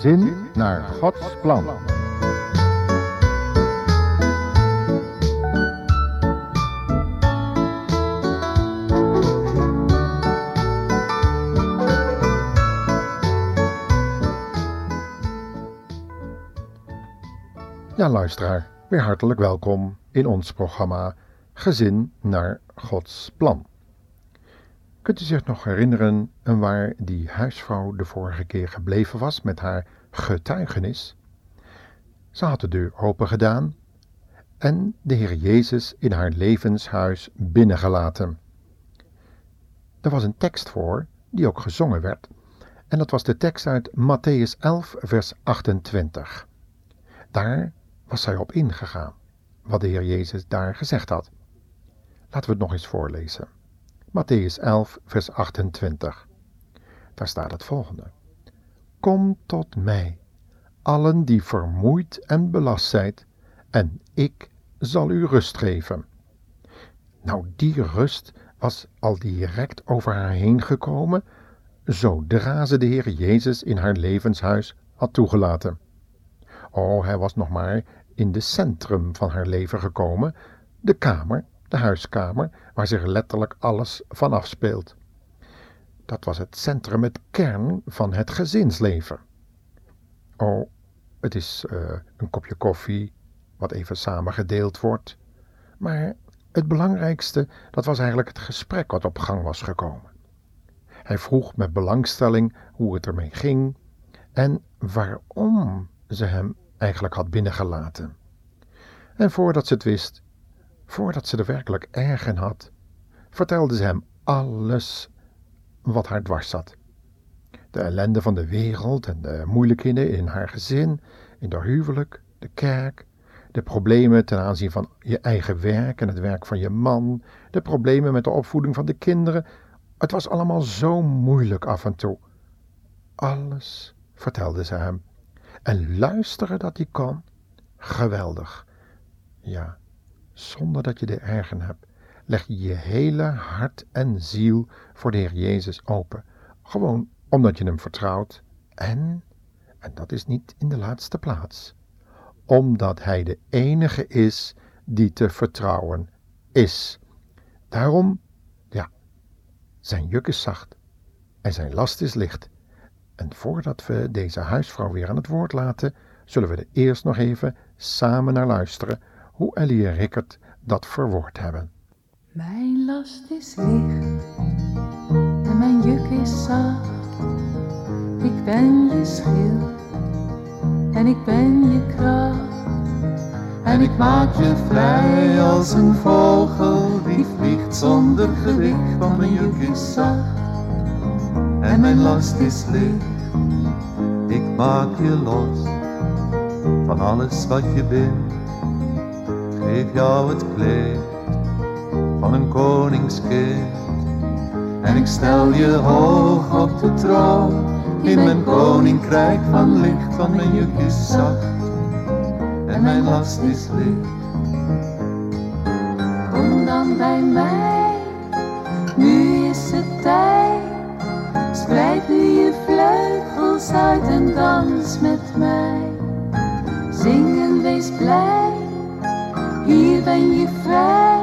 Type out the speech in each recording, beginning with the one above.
gezin naar Gods plan. Ja, luisteraar, weer hartelijk welkom in ons programma Gezin naar Gods plan. Kunt u zich nog herinneren waar die huisvrouw de vorige keer gebleven was met haar getuigenis? Ze had de deur open gedaan en de Heer Jezus in haar levenshuis binnengelaten. Er was een tekst voor die ook gezongen werd en dat was de tekst uit Matthäus 11 vers 28. Daar was zij op ingegaan, wat de Heer Jezus daar gezegd had. Laten we het nog eens voorlezen. Matthäus 11, vers 28. Daar staat het volgende. Kom tot mij, allen die vermoeid en belast zijt, en ik zal u rust geven. Nou, die rust was al direct over haar heen gekomen, zodra ze de Heer Jezus in haar levenshuis had toegelaten. Oh, hij was nog maar in het centrum van haar leven gekomen, de kamer, de huiskamer, waar zich letterlijk alles van afspeelt. Dat was het centrum, het kern van het gezinsleven. Oh, het is een kopje koffie, wat even samengedeeld wordt. Maar het belangrijkste, dat was eigenlijk het gesprek wat op gang was gekomen. Hij vroeg met belangstelling hoe het ermee ging en waarom ze hem eigenlijk had binnengelaten. En voordat ze het wist, voordat ze er werkelijk erg in had, vertelde ze hem alles wat haar dwars zat. De ellende van de wereld en de moeilijkheden in haar gezin, in haar huwelijk, de kerk, de problemen ten aanzien van je eigen werk en het werk van je man, de problemen met de opvoeding van de kinderen. Het was allemaal zo moeilijk af en toe. Alles vertelde ze hem. En luisteren dat hij kan, geweldig. Ja, zonder dat je de erg in hebt, leg je je hele hart en ziel voor de Heer Jezus open. Gewoon omdat je hem vertrouwt en dat is niet in de laatste plaats, omdat hij de enige is die te vertrouwen is. Daarom, ja, zijn juk is zacht en zijn last is licht. En voordat we deze huisvrouw weer aan het woord laten, zullen we er eerst nog even samen naar luisteren hoe Ellie en Rickert dat verwoord hebben. Mijn last is licht en mijn juk is zacht. Ik ben je schild en ik ben je kracht. En ik maak je vrij als een vogel die vliegt zonder gewicht, want mijn juk is zacht. En mijn last is licht, ik maak je los van alles wat je bent. Geef jou het kleed van een koningskind. En ik stel je hoog op de troon in mijn koninkrijk van licht, want mijn juk is zacht en mijn last is licht. Kom dan bij mij, nu is het tijd. Spreid nu je vleugels uit en dans met mij. Zing en wees blij, hier ben je vrij.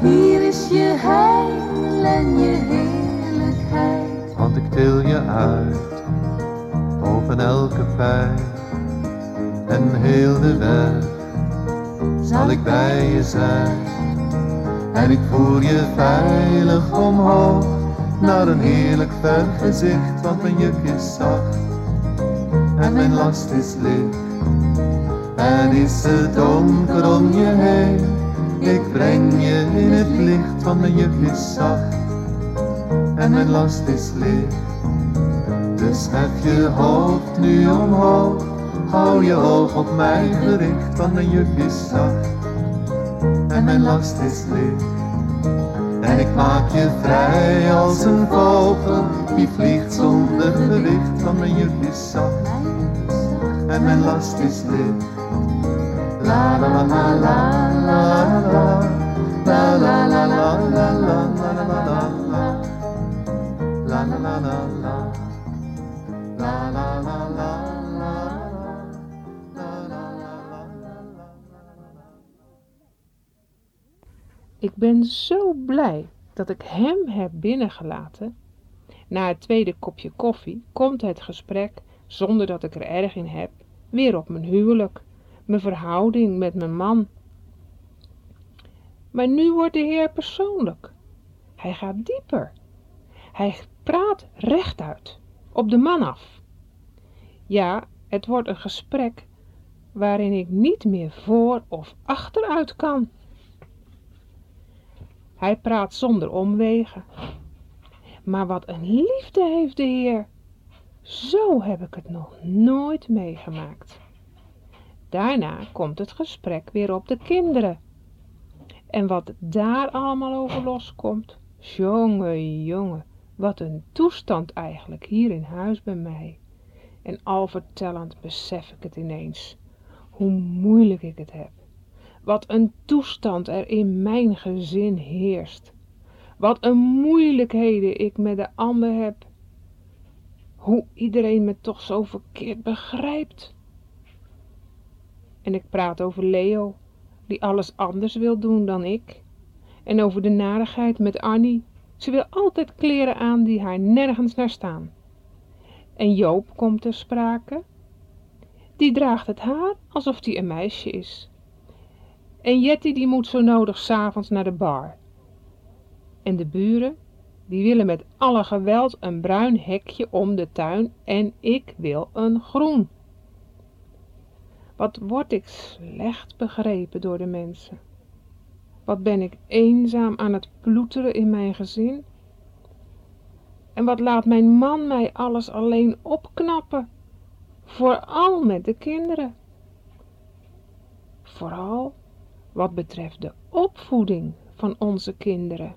Hier is je heil en je heerlijkheid. Want ik til je uit, boven elke pijn. En heel de weg zal ik bij je zijn. En ik voer je veilig omhoog naar een heerlijk ver gezicht, want mijn juk is zacht en mijn last is licht. En is het donker om je heen, ik breng je in het licht, want mijn juk is zacht en mijn last is licht. Dus hef je hoofd nu omhoog, hou je oog op mij gericht, want mijn juk is zacht en mijn last is licht. En ik maak je vrij als een vogel die vliegt zonder gewicht, want mijn juk is zacht en mijn last is licht. La la la la la la la la la la la la la la la la la la. Ik ben zo blij dat ik hem heb binnengelaten. Na het tweede kopje koffie komt het gesprek, zonder dat ik er erg in heb, weer op mijn huwelijk, mijn verhouding met mijn man. Maar nu wordt de heer persoonlijk. Hij gaat dieper. Hij praat rechtuit, op de man af. Ja, het wordt een gesprek waarin ik niet meer voor of achteruit kan. Hij praat zonder omwegen. Maar wat een liefde heeft de Heer. Zo heb ik het nog nooit meegemaakt. Daarna komt het gesprek weer op de kinderen. En wat daar allemaal over loskomt. Jongen, wat een toestand eigenlijk hier in huis bij mij. En al vertellend besef ik het ineens. Hoe moeilijk ik het heb. Wat een toestand er in mijn gezin heerst. Wat een moeilijkheden ik met de ander heb. Hoe iedereen me toch zo verkeerd begrijpt. En ik praat over Leo, die alles anders wil doen dan ik. En over de narigheid met Annie. Ze wil altijd kleren aan die haar nergens naar staan. En Joop komt ter sprake. Die draagt het haar alsof die een meisje is. En Jetty die moet zo nodig 's avonds naar de bar. En de buren, die willen met alle geweld een bruin hekje om de tuin en ik wil een groen. Wat word ik slecht begrepen door de mensen. Wat ben ik eenzaam aan het ploeteren in mijn gezin. En wat laat mijn man mij alles alleen opknappen. Vooral met de kinderen. Vooral wat betreft de opvoeding van onze kinderen.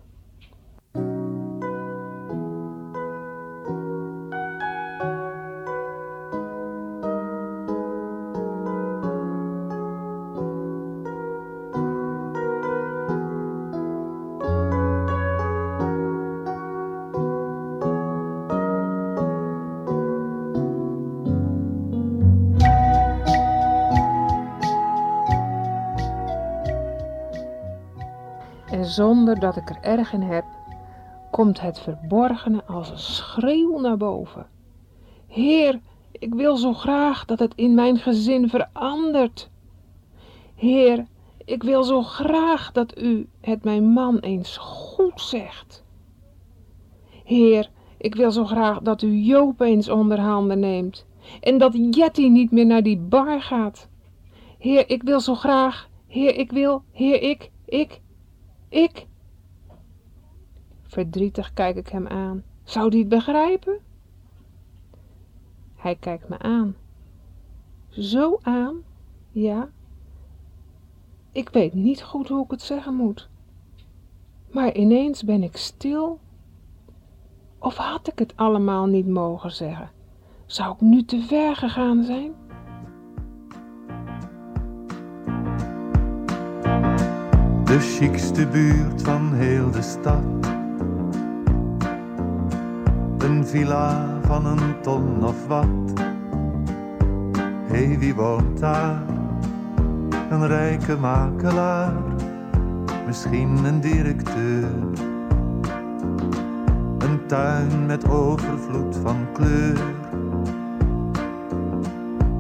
Zonder dat ik er erg in heb, komt het verborgene als een schreeuw naar boven. Heer, ik wil zo graag dat het in mijn gezin verandert. Heer, ik wil zo graag dat u het mijn man eens goed zegt. Heer, ik wil zo graag dat u Joop eens onder handen neemt en dat Jetty niet meer naar die bar gaat. Heer, ik wil zo graag, Heer, ik wil. Verdrietig kijk ik hem aan. Zou die het begrijpen? Hij kijkt me aan. Zo aan, ja. Ik weet niet goed hoe ik het zeggen moet. Maar ineens ben ik stil. Of had ik het allemaal niet mogen zeggen? Zou ik nu te ver gegaan zijn? De chicste buurt van heel de stad. Een villa van een ton of wat. Hé, wie woont daar? Een rijke makelaar. Misschien een directeur. Een tuin met overvloed van kleur.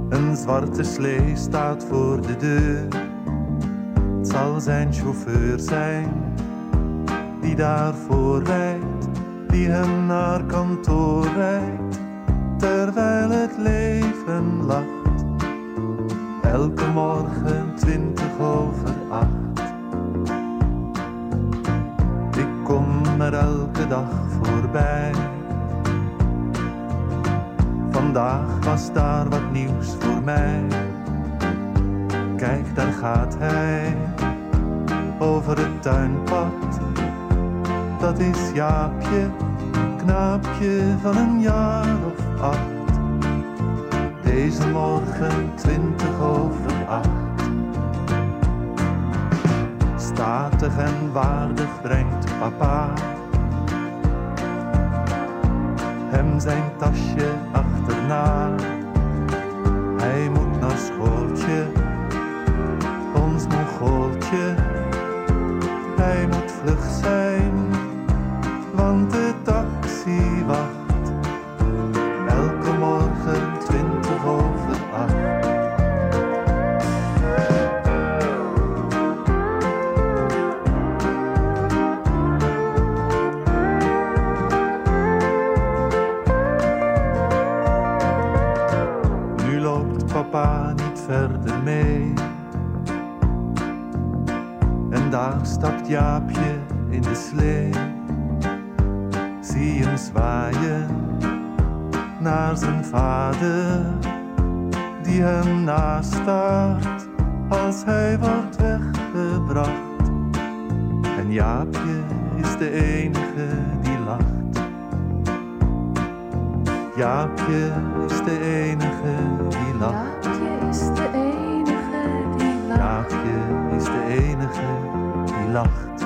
Een zwarte slee staat voor de deur. Het zal zijn chauffeur zijn, die daarvoor rijdt, die hem naar kantoor rijdt, terwijl het leven lacht. Elke morgen 20 over 8. Ik kom er elke dag voorbij. Vandaag was daar wat nieuws voor mij. Kijk, daar gaat hij, over het tuinpad. Dat is Jaapje, knaapje van een jaar of 8. Deze morgen 20 over 8. Statig en waardig brengt papa hem zijn tasje achterna. Hij moet naar schooltje. Goaltje, hij Vandaag stapt Jaapje in de slee. Zie hem zwaaien naar zijn vader, die hem nastaart als hij wordt weggebracht. En Jaapje is de enige die lacht. Jaapje is de enige die lacht. Jaapje is de enige die lacht. Jaapje is de enige die lacht.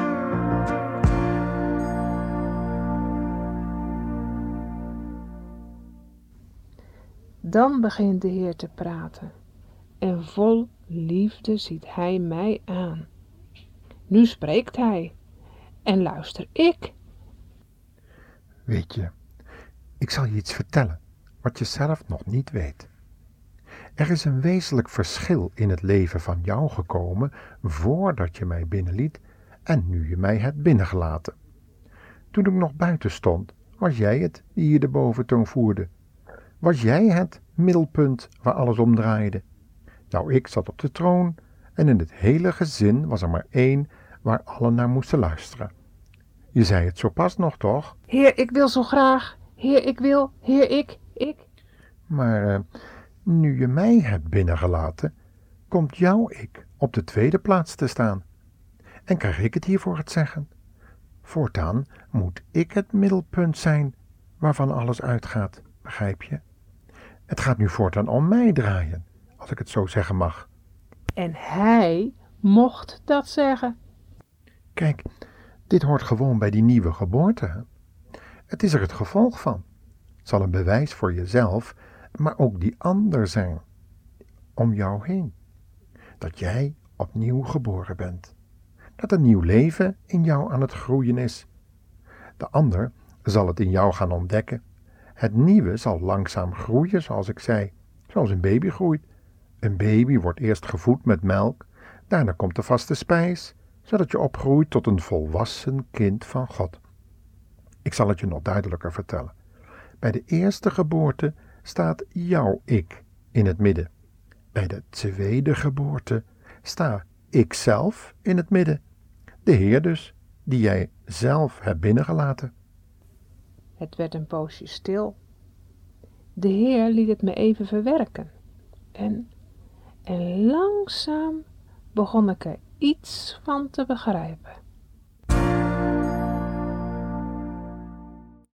Dan begint de Heer te praten en vol liefde ziet Hij mij aan. Nu spreekt Hij en luister ik. Weet je, ik zal je iets vertellen wat je zelf nog niet weet. Er is een wezenlijk verschil in het leven van jou gekomen voordat je mij binnenliet en nu je mij hebt binnengelaten. Toen ik nog buiten stond, was jij het die hier de boventoon voerde. Was jij het middelpunt waar alles om draaide? Nou, ik zat op de troon en in het hele gezin was er maar één waar allen naar moesten luisteren. Je zei het zo pas nog, toch? Heer, ik wil zo graag. Heer, ik wil. Heer, ik. Maar nu je mij hebt binnengelaten, komt jouw ik op de tweede plaats te staan. En krijg ik het hiervoor het zeggen. Voortaan moet ik het middelpunt zijn waarvan alles uitgaat. Begrijp je? Het gaat nu voortaan om mij draaien, als ik het zo zeggen mag. En hij mocht dat zeggen. Kijk, dit hoort gewoon bij die nieuwe geboorte. Het is er het gevolg van. Het zal een bewijs voor jezelf, maar ook die ander zijn, om jou heen. Dat jij opnieuw geboren bent. Dat een nieuw leven in jou aan het groeien is. De ander zal het in jou gaan ontdekken. Het nieuwe zal langzaam groeien, zoals ik zei, zoals een baby groeit. Een baby wordt eerst gevoed met melk, daarna komt de vaste spijs, zodat je opgroeit tot een volwassen kind van God. Ik zal het je nog duidelijker vertellen. Bij de eerste geboorte staat jouw ik in het midden. Bij de tweede geboorte sta ik zelf in het midden. De Heer dus, die jij zelf hebt binnengelaten. Het werd een poosje stil. De Heer liet het me even verwerken. En langzaam begon ik er iets van te begrijpen.